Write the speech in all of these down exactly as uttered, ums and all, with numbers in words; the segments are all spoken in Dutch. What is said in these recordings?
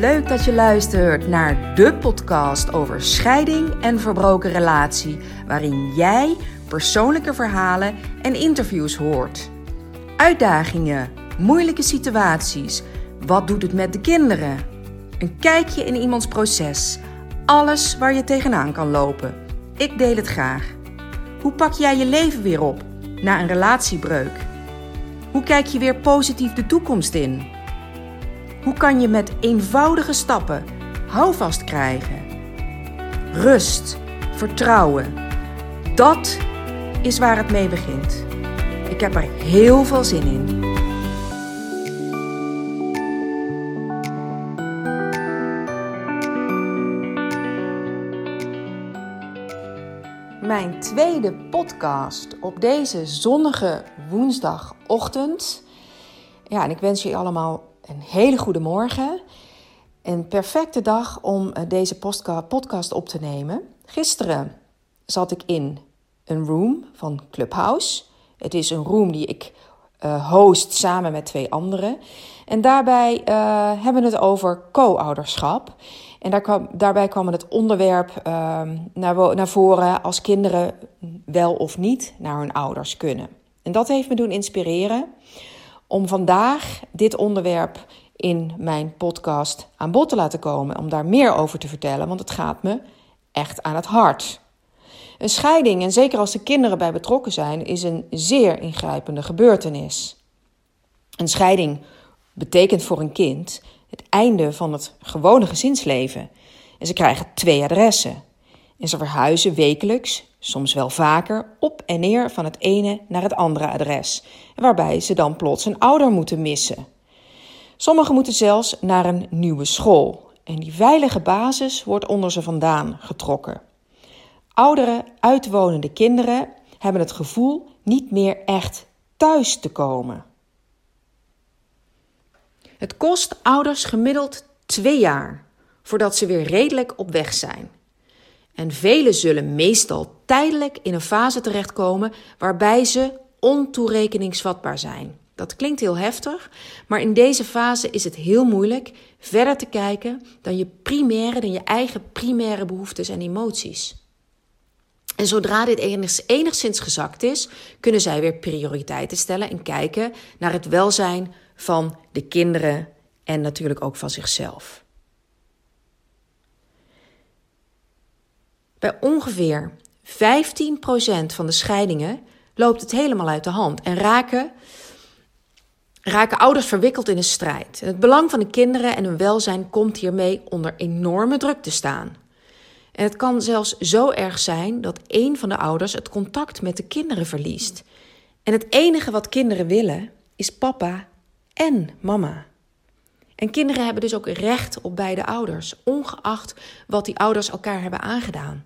Leuk dat je luistert naar de podcast over scheiding en verbroken relatie, waarin jij persoonlijke verhalen en interviews hoort. Uitdagingen, moeilijke situaties, wat doet het met de kinderen? Een kijkje in iemands proces, alles waar je tegenaan kan lopen. Ik deel het graag. Hoe pak jij je leven weer op na een relatiebreuk? Hoe kijk je weer positief de toekomst in? Hoe kan je met eenvoudige stappen houvast krijgen? Rust, vertrouwen. Dat is waar het mee begint. Ik heb er heel veel zin in. Mijn tweede podcast op deze zonnige woensdagochtend. Ja, en ik wens jullie allemaal een hele goede morgen. Een perfecte dag om deze podcast op te nemen. Gisteren zat ik in een room van Clubhouse. Het is een room die ik uh, host samen met twee anderen. En daarbij uh, hebben we het over co-ouderschap. En daar kwam, daarbij kwam het onderwerp uh, naar, naar voren als kinderen wel of niet naar hun ouders kunnen. En dat heeft me doen inspireren om vandaag dit onderwerp in mijn podcast aan bod te laten komen. Om daar meer over te vertellen, want het gaat me echt aan het hart. Een scheiding, en zeker als de kinderen bij betrokken zijn, is een zeer ingrijpende gebeurtenis. Een scheiding betekent voor een kind het einde van het gewone gezinsleven. En ze krijgen twee adressen. En ze verhuizen wekelijks, soms wel vaker, op en neer van het ene naar het andere adres. Waarbij ze dan plots een ouder moeten missen. Sommigen moeten zelfs naar een nieuwe school. En die veilige basis wordt onder ze vandaan getrokken. Oudere, uitwonende kinderen hebben het gevoel niet meer echt thuis te komen. Het kost ouders gemiddeld twee jaar voordat ze weer redelijk op weg zijn. En velen zullen meestal tijdelijk in een fase terechtkomen waarbij ze ontoerekeningsvatbaar zijn. Dat klinkt heel heftig, maar in deze fase is het heel moeilijk verder te kijken dan je primaire, dan je eigen primaire behoeftes en emoties. En zodra dit enigszins gezakt is, kunnen zij weer prioriteiten stellen en kijken naar het welzijn van de kinderen en natuurlijk ook van zichzelf. Bij ongeveer vijftien procent van de scheidingen loopt het helemaal uit de hand en raken, raken ouders verwikkeld in een strijd. En het belang van de kinderen en hun welzijn komt hiermee onder enorme druk te staan. En het kan zelfs zo erg zijn dat één van de ouders het contact met de kinderen verliest. En het enige wat kinderen willen is papa en mama. En kinderen hebben dus ook recht op beide ouders, ongeacht wat die ouders elkaar hebben aangedaan.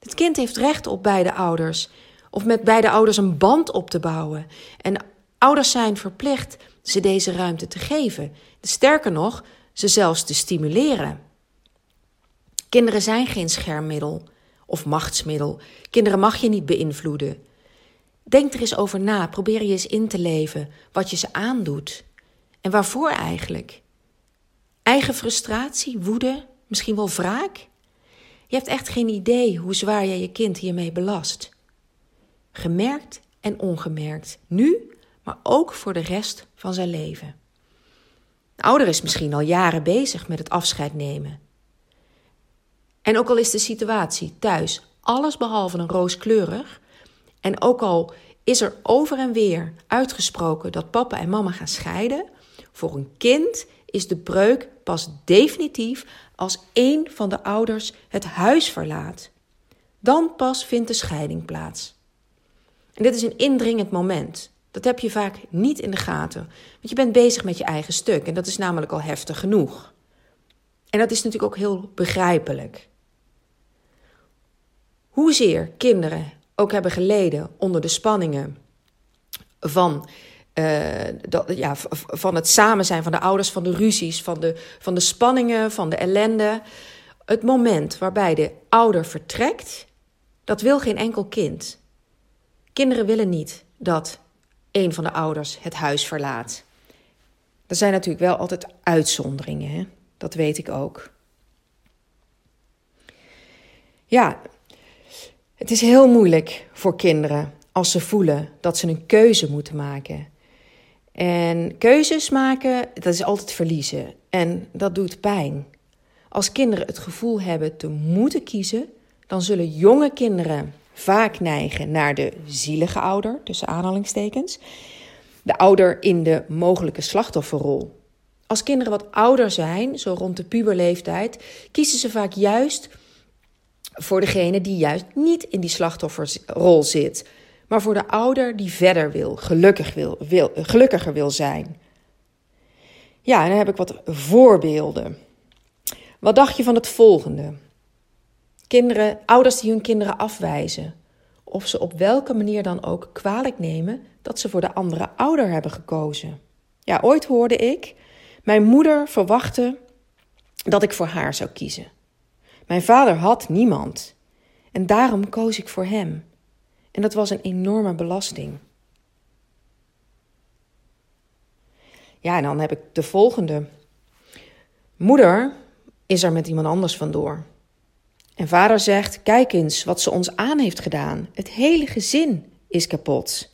Het kind heeft recht op beide ouders, of met beide ouders een band op te bouwen. En ouders zijn verplicht ze deze ruimte te geven. Sterker nog, ze zelfs te stimuleren. Kinderen zijn geen schermmiddel of machtsmiddel. Kinderen mag je niet beïnvloeden. Denk er eens over na, probeer je eens in te leven wat je ze aandoet. En waarvoor eigenlijk? Eigen frustratie, woede, misschien wel wraak? Je hebt echt geen idee hoe zwaar jij je kind hiermee belast. Gemerkt en ongemerkt, nu, maar ook voor de rest van zijn leven. De ouder is misschien al jaren bezig met het afscheid nemen. En ook al is de situatie thuis allesbehalve een rooskleurig, en ook al is er over en weer uitgesproken dat papa en mama gaan scheiden, voor een kind is de breuk pas definitief als één van de ouders het huis verlaat. Dan pas vindt de scheiding plaats. En dit is een indringend moment. Dat heb je vaak niet in de gaten, want je bent bezig met je eigen stuk en dat is namelijk al heftig genoeg. En dat is natuurlijk ook heel begrijpelijk. Hoezeer kinderen ook hebben geleden onder de spanningen van, uh, dat, ja, van het samen zijn van de ouders, van de ruzies, van de, van de spanningen, van de ellende. Het moment waarbij de ouder vertrekt, dat wil geen enkel kind. Kinderen willen niet dat een van de ouders het huis verlaat. Er zijn natuurlijk wel altijd uitzonderingen, hè? Dat weet ik ook. Ja, het is heel moeilijk voor kinderen als ze voelen dat ze een keuze moeten maken. En keuzes maken, dat is altijd verliezen. En dat doet pijn. Als kinderen het gevoel hebben te moeten kiezen, dan zullen jonge kinderen vaak neigen naar de zielige ouder, tussen aanhalingstekens. De ouder in de mogelijke slachtofferrol. Als kinderen wat ouder zijn, zo rond de puberleeftijd, kiezen ze vaak juist voor degene die juist niet in die slachtofferrol zit, maar voor de ouder die verder wil, gelukkig wil, wil, gelukkiger wil zijn. Ja, en dan heb ik wat voorbeelden. Wat dacht je van het volgende? Kinderen, ouders die hun kinderen afwijzen, of ze op welke manier dan ook kwalijk nemen dat ze voor de andere ouder hebben gekozen. Ja, ooit hoorde ik, mijn moeder verwachtte dat ik voor haar zou kiezen. Mijn vader had niemand en daarom koos ik voor hem. En dat was een enorme belasting. Ja, en dan heb ik de volgende. Moeder is er met iemand anders vandoor. En vader zegt, kijk eens wat ze ons aan heeft gedaan. Het hele gezin is kapot.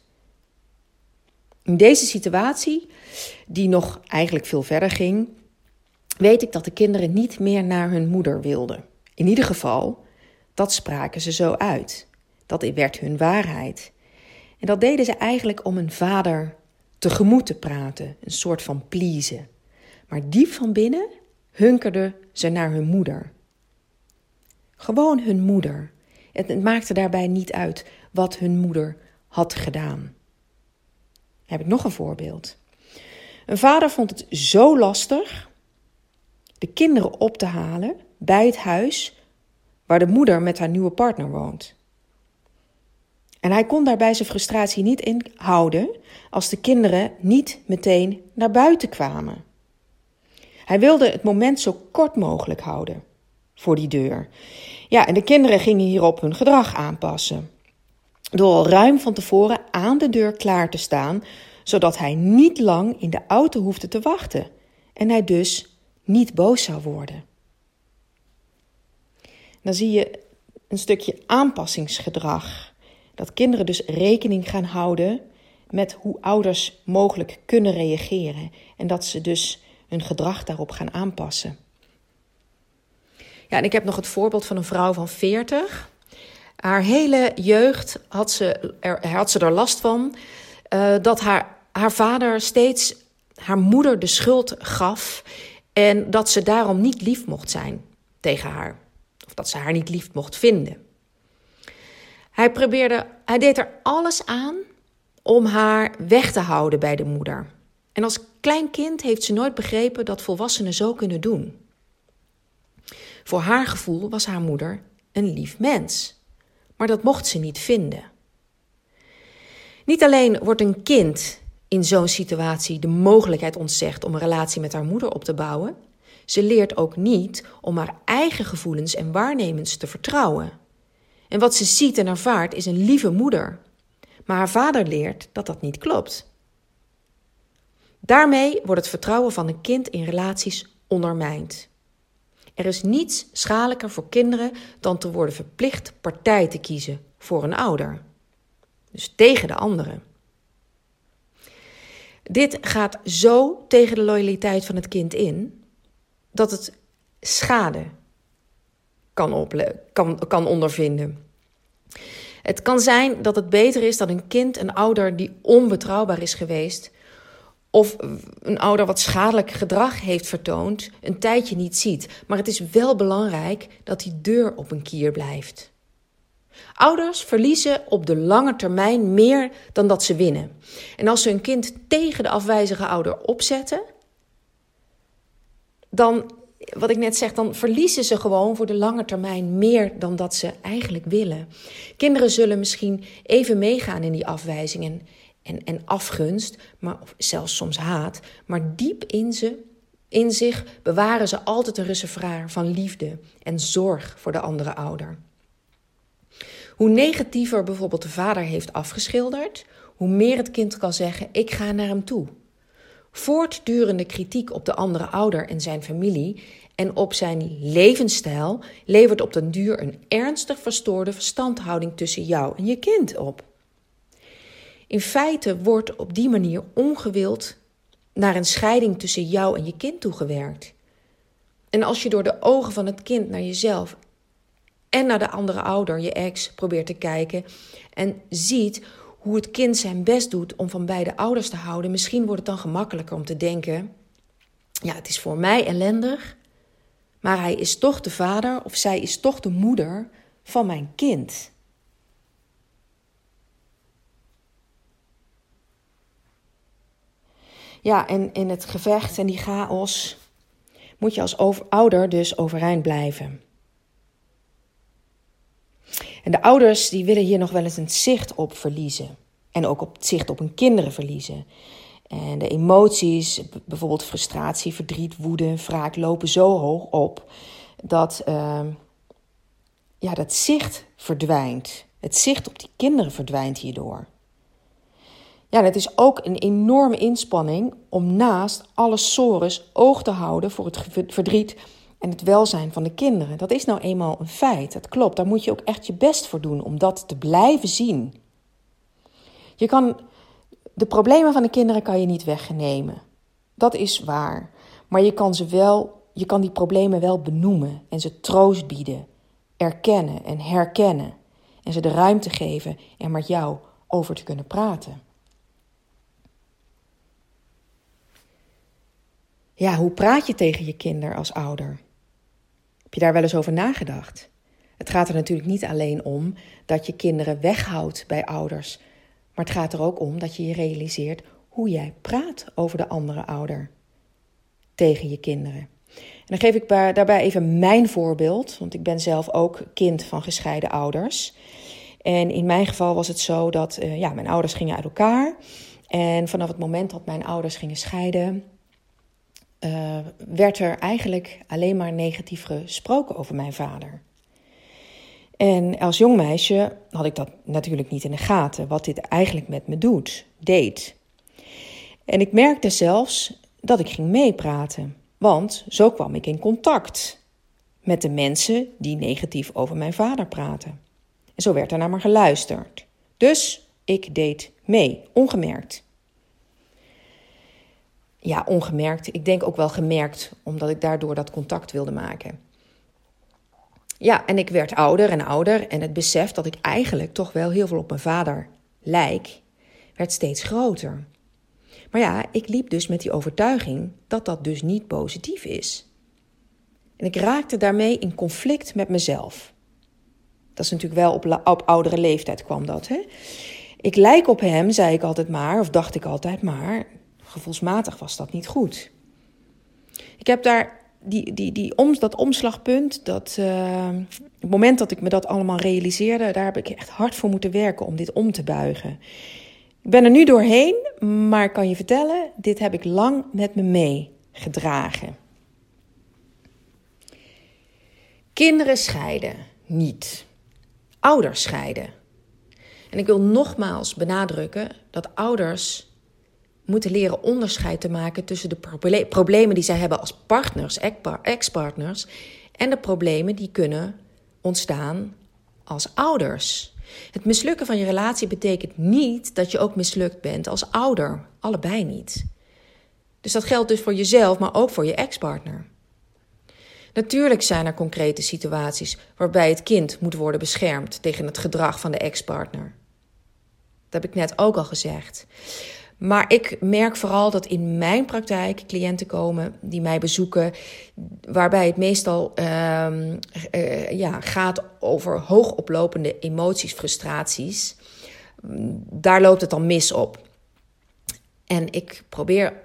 In deze situatie, die nog eigenlijk veel verder ging, weet ik dat de kinderen niet meer naar hun moeder wilden. In ieder geval, dat spraken ze zo uit. Dat werd hun waarheid. En dat deden ze eigenlijk om een vader tegemoet te praten. Een soort van pleasen. Maar diep van binnen hunkerden ze naar hun moeder. Gewoon hun moeder. Het maakte daarbij niet uit wat hun moeder had gedaan. Heb ik nog een voorbeeld. Een vader vond het zo lastig de kinderen op te halen bij het huis waar de moeder met haar nieuwe partner woont. En hij kon daarbij zijn frustratie niet inhouden als de kinderen niet meteen naar buiten kwamen. Hij wilde het moment zo kort mogelijk houden voor die deur. Ja, en de kinderen gingen hierop hun gedrag aanpassen. Door al ruim van tevoren aan de deur klaar te staan, zodat hij niet lang in de auto hoefde te wachten en hij dus niet boos zou worden. Dan zie je een stukje aanpassingsgedrag. Dat kinderen dus rekening gaan houden met hoe ouders mogelijk kunnen reageren. En dat ze dus hun gedrag daarop gaan aanpassen. Ja, en ik heb nog het voorbeeld van een vrouw van veertig. Haar hele jeugd had ze er, had ze er last van uh, dat haar, haar vader steeds haar moeder de schuld gaf. En dat ze daarom niet lief mocht zijn tegen haar. Of dat ze haar niet lief mocht vinden. Hij probeerde, hij deed er alles aan om haar weg te houden bij de moeder. En als klein kind heeft ze nooit begrepen dat volwassenen zo kunnen doen. Voor haar gevoel was haar moeder een lief mens. Maar dat mocht ze niet vinden. Niet alleen wordt een kind in zo'n situatie de mogelijkheid ontzegd om een relatie met haar moeder op te bouwen. Ze leert ook niet om haar eigen gevoelens en waarnemens te vertrouwen. En wat ze ziet en ervaart is een lieve moeder. Maar haar vader leert dat dat niet klopt. Daarmee wordt het vertrouwen van een kind in relaties ondermijnd. Er is niets schadelijker voor kinderen dan te worden verplicht partij te kiezen voor een ouder. Dus tegen de anderen. Dit gaat zo tegen de loyaliteit van het kind in dat het schade Kan, op, kan, kan ondervinden. Het kan zijn dat het beter is dat een kind een ouder die onbetrouwbaar is geweest of een ouder wat schadelijk gedrag heeft vertoond een tijdje niet ziet. Maar het is wel belangrijk dat die deur op een kier blijft. Ouders verliezen op de lange termijn meer dan dat ze winnen. En als ze hun kind tegen de afwijzige ouder opzetten, dan, wat ik net zeg, dan verliezen ze gewoon voor de lange termijn meer dan dat ze eigenlijk willen. Kinderen zullen misschien even meegaan in die afwijzing en, en, en afgunst, maar, of zelfs soms haat. Maar diep in, ze, in zich bewaren ze altijd een reservoir van liefde en zorg voor de andere ouder. Hoe negatiever bijvoorbeeld de vader heeft afgeschilderd, hoe meer het kind kan zeggen, ik ga naar hem toe. Voortdurende kritiek op de andere ouder en zijn familie en op zijn levensstijl levert op den duur een ernstig verstoorde verstandhouding tussen jou en je kind op. In feite wordt op die manier ongewild naar een scheiding tussen jou en je kind toegewerkt. En als je door de ogen van het kind naar jezelf en naar de andere ouder, je ex, probeert te kijken en ziet hoe het kind zijn best doet om van beide ouders te houden, misschien wordt het dan gemakkelijker om te denken, ja, het is voor mij ellendig, maar hij is toch de vader of zij is toch de moeder van mijn kind. Ja, en in het gevecht en die chaos moet je als over- ouder dus overeind blijven. En de ouders die willen hier nog wel eens een zicht op verliezen. En ook op het zicht op hun kinderen verliezen. En de emoties, bijvoorbeeld frustratie, verdriet, woede, wraak, lopen zo hoog op dat, uh, ja, dat zicht verdwijnt. Het zicht op die kinderen verdwijnt hierdoor. Ja, dat is ook een enorme inspanning om naast alle sores oog te houden voor het verdriet en het welzijn van de kinderen. Dat is nou eenmaal een feit, dat klopt. Daar moet je ook echt je best voor doen om dat te blijven zien. Je kan, de problemen van de kinderen kan je niet wegnemen. Dat is waar. Maar je kan, ze wel, je kan die problemen wel benoemen en ze troost bieden, erkennen en herkennen. En ze de ruimte geven er met jou over te kunnen praten. Ja, hoe praat je tegen je kinder als ouder? Heb je daar wel eens over nagedacht? Het gaat er natuurlijk niet alleen om dat je kinderen weghoudt bij ouders. Maar het gaat er ook om dat je je realiseert hoe jij praat over de andere ouder. Tegen je kinderen. En dan geef ik daarbij even mijn voorbeeld. Want ik ben zelf ook kind van gescheiden ouders. En in mijn geval was het zo dat uh, ja, mijn ouders gingen uit elkaar. En vanaf het moment dat mijn ouders gingen scheiden, Uh, werd er eigenlijk alleen maar negatief gesproken over mijn vader. En als jong meisje had ik dat natuurlijk niet in de gaten, wat dit eigenlijk met me doet, deed. En ik merkte zelfs dat ik ging meepraten, want zo kwam ik in contact met de mensen die negatief over mijn vader praten. En zo werd er naar me geluisterd. Dus ik deed mee, ongemerkt. Ja, ongemerkt. Ik denk ook wel gemerkt, omdat ik daardoor dat contact wilde maken. Ja, en ik werd ouder en ouder en het besef dat ik eigenlijk toch wel heel veel op mijn vader lijk, werd steeds groter. Maar ja, ik liep dus met die overtuiging dat dat dus niet positief is. En ik raakte daarmee in conflict met mezelf. Dat is natuurlijk wel op, la- op oudere leeftijd kwam dat, hè? Ik lijk op hem, zei ik altijd maar, of dacht ik altijd maar. Gevoelsmatig was dat niet goed. Ik heb daar die, die, die om, dat omslagpunt, dat, uh, het moment dat ik me dat allemaal realiseerde, daar heb ik echt hard voor moeten werken om dit om te buigen. Ik ben er nu doorheen, maar ik kan je vertellen, dit heb ik lang met me meegedragen. Kinderen scheiden niet. Ouders scheiden. En ik wil nogmaals benadrukken dat ouders moeten leren onderscheid te maken tussen de problemen die zij hebben als partners, ex-partners, en de problemen die kunnen ontstaan als ouders. Het mislukken van je relatie betekent niet dat je ook mislukt bent als ouder. Allebei niet. Dus dat geldt dus voor jezelf, maar ook voor je ex-partner. Natuurlijk zijn er concrete situaties waarbij het kind moet worden beschermd tegen het gedrag van de ex-partner. Dat heb ik net ook al gezegd. Maar ik merk vooral dat in mijn praktijk cliënten komen die mij bezoeken, waarbij het meestal uh, uh, ja, gaat over hoogoplopende emoties, frustraties. Daar loopt het dan mis op. En ik probeer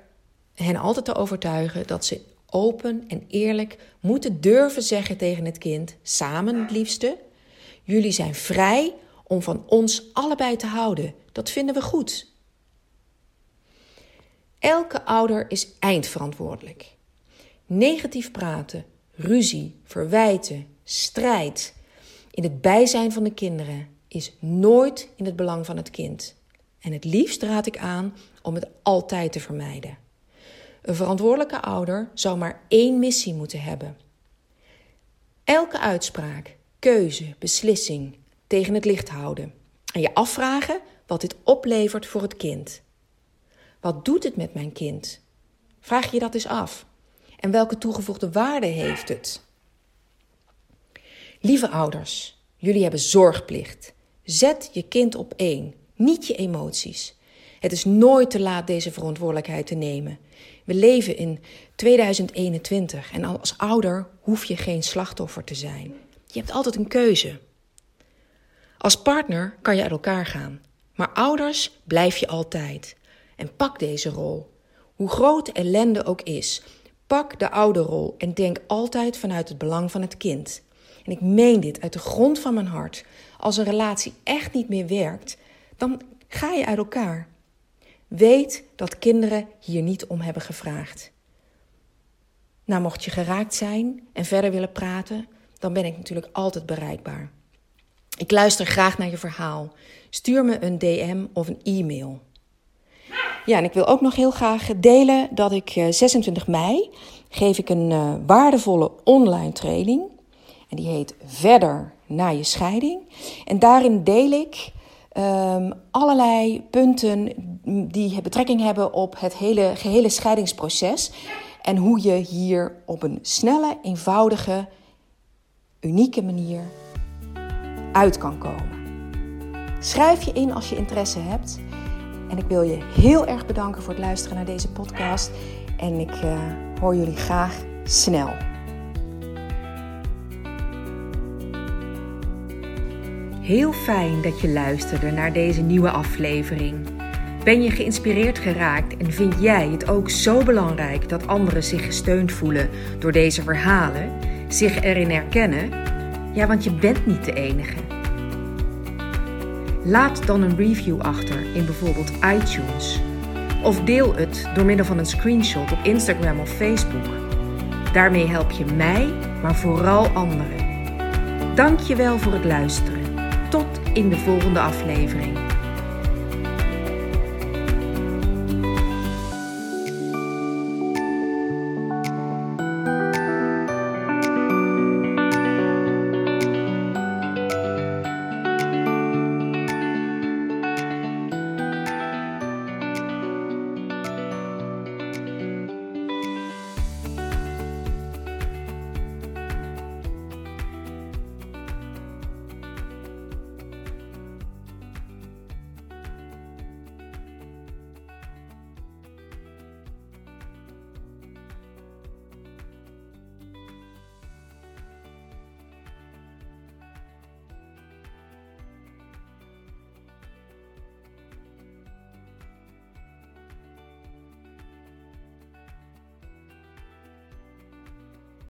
hen altijd te overtuigen dat ze open en eerlijk moeten durven zeggen tegen het kind, samen het liefste, jullie zijn vrij om van ons allebei te houden. Dat vinden we goed. Elke ouder is eindverantwoordelijk. Negatief praten, ruzie, verwijten, strijd in het bijzijn van de kinderen is nooit in het belang van het kind. En het liefst raad ik aan om het altijd te vermijden. Een verantwoordelijke ouder zou maar één missie moeten hebben. Elke uitspraak, keuze, beslissing tegen het licht houden. En je afvragen wat dit oplevert voor het kind. Wat doet het met mijn kind? Vraag je dat eens af. En welke toegevoegde waarde heeft het? Lieve ouders, jullie hebben zorgplicht. Zet je kind op één, niet je emoties. Het is nooit te laat deze verantwoordelijkheid te nemen. We leven in tweeduizend eenentwintig en als ouder hoef je geen slachtoffer te zijn. Je hebt altijd een keuze. Als partner kan je uit elkaar gaan, maar ouders blijf je altijd. En pak deze rol. Hoe groot ellende ook is, pak de ouderrol en denk altijd vanuit het belang van het kind. En ik meen dit uit de grond van mijn hart. Als een relatie echt niet meer werkt, dan ga je uit elkaar. Weet dat kinderen hier niet om hebben gevraagd. Nou, mocht je geraakt zijn en verder willen praten, dan ben ik natuurlijk altijd bereikbaar. Ik luister graag naar je verhaal. Stuur me een D M of een e-mail. Ja, en ik wil ook nog heel graag delen dat ik zesentwintig mei... geef ik een uh, waardevolle online training. En die heet Verder na je scheiding. En daarin deel ik um, allerlei punten die betrekking hebben op het hele, gehele scheidingsproces. En hoe je hier op een snelle, eenvoudige, unieke manier uit kan komen. Schrijf je in als je interesse hebt. En ik wil je heel erg bedanken voor het luisteren naar deze podcast. En ik uh, hoor jullie graag snel. Heel fijn dat je luisterde naar deze nieuwe aflevering. Ben je geïnspireerd geraakt en vind jij het ook zo belangrijk dat anderen zich gesteund voelen door deze verhalen, zich erin herkennen? Ja, want je bent niet de enige. Laat dan een review achter in bijvoorbeeld iTunes. Of deel het door middel van een screenshot op Instagram of Facebook. Daarmee help je mij, maar vooral anderen. Dank je wel voor het luisteren. Tot in de volgende aflevering.